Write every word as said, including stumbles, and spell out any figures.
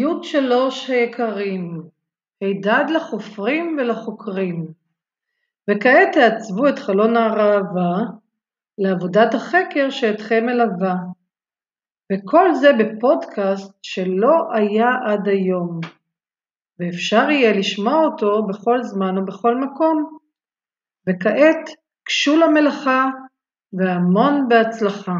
י' שלוש היקרים, הידד לחופרים ולחוקרים. וכעת תעצבו את חלון הראווה לעבודת החקר שאתכם מלווה. וכל זה בפודקאסט שלא היה עד היום. ואפשר יהיה לשמוע אותו בכל זמן ובכל מקום. וכעת קשו למלאכה והמון בהצלחה.